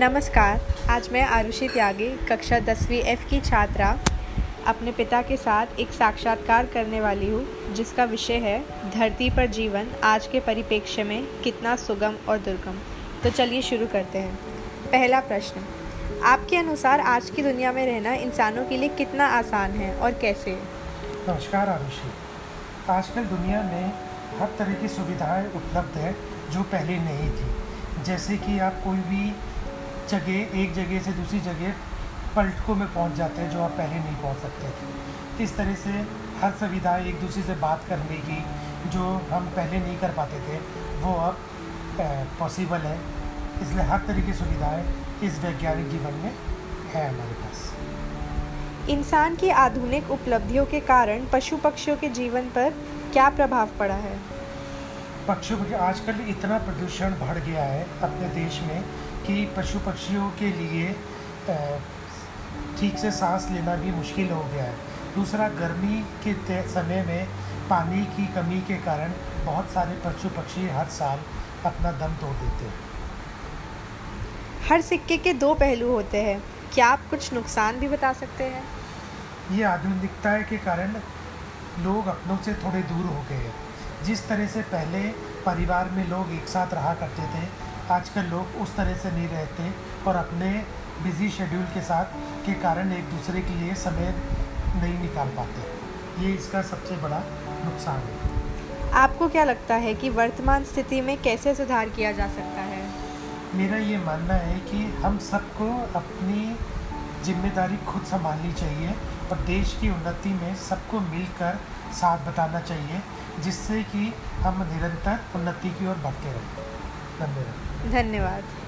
नमस्कार, आज मैं आरुषि त्यागी कक्षा 10वीं F की छात्रा अपने पिता के साथ एक साक्षात्कार करने वाली हूँ जिसका विषय है धरती पर जीवन आज के परिप्रेक्ष्य में कितना सुगम और दुर्गम। तो चलिए शुरू करते हैं। पहला प्रश्न, आपके अनुसार आज की दुनिया में रहना इंसानों के लिए कितना आसान है और कैसे? नमस्कार आरुषि, आजकल दुनिया में हर तरह की सुविधाएं उपलब्ध है जो पहले नहीं थी। जैसे कि आप कोई भी जगह, एक जगह से दूसरी जगह पलटकों में पहुंच जाते हैं जो आप पहले नहीं पहुंच सकते थे। इस तरह से हर सुविधाएं, एक दूसरे से बात करने की जो हम पहले नहीं कर पाते थे वो अब पॉसिबल है। इसलिए हर तरह की सुविधाएं इस वैज्ञानिक जीवन में है हमारे पास। इंसान की आधुनिक उपलब्धियों के कारण पशु पक्षियों के जीवन पर क्या प्रभाव पड़ा है? पक्षियों के आजकल इतना प्रदूषण बढ़ गया है अपने देश में कि पशु पक्षियों के लिए ठीक से सांस लेना भी मुश्किल हो गया है। दूसरा, गर्मी के समय में पानी की कमी के कारण बहुत सारे पशु पक्षी हर साल अपना दम तोड़ देते हैं। हर सिक्के के दो पहलू होते हैं, क्या आप कुछ नुकसान भी बता सकते हैं? ये आधुनिकता के कारण लोग अपनों से थोड़े दूर हो गए हैं। जिस तरह से पहले परिवार में लोग एक साथ रहा करते थे, आजकल लोग उस तरह से नहीं रहते और अपने बिजी शेड्यूल के साथ के कारण एक दूसरे के लिए समय नहीं निकाल पाते। ये इसका सबसे बड़ा नुकसान है। आपको क्या लगता है कि वर्तमान स्थिति में कैसे सुधार किया जा सकता है? मेरा ये मानना है कि हम सबको अपनी जिम्मेदारी खुद संभालनी चाहिए और देश की उन्नति में सबको मिलकर साथ बताना चाहिए, जिससे कि हम निरंतर उन्नति की ओर बढ़ते रहें। धन्यवाद।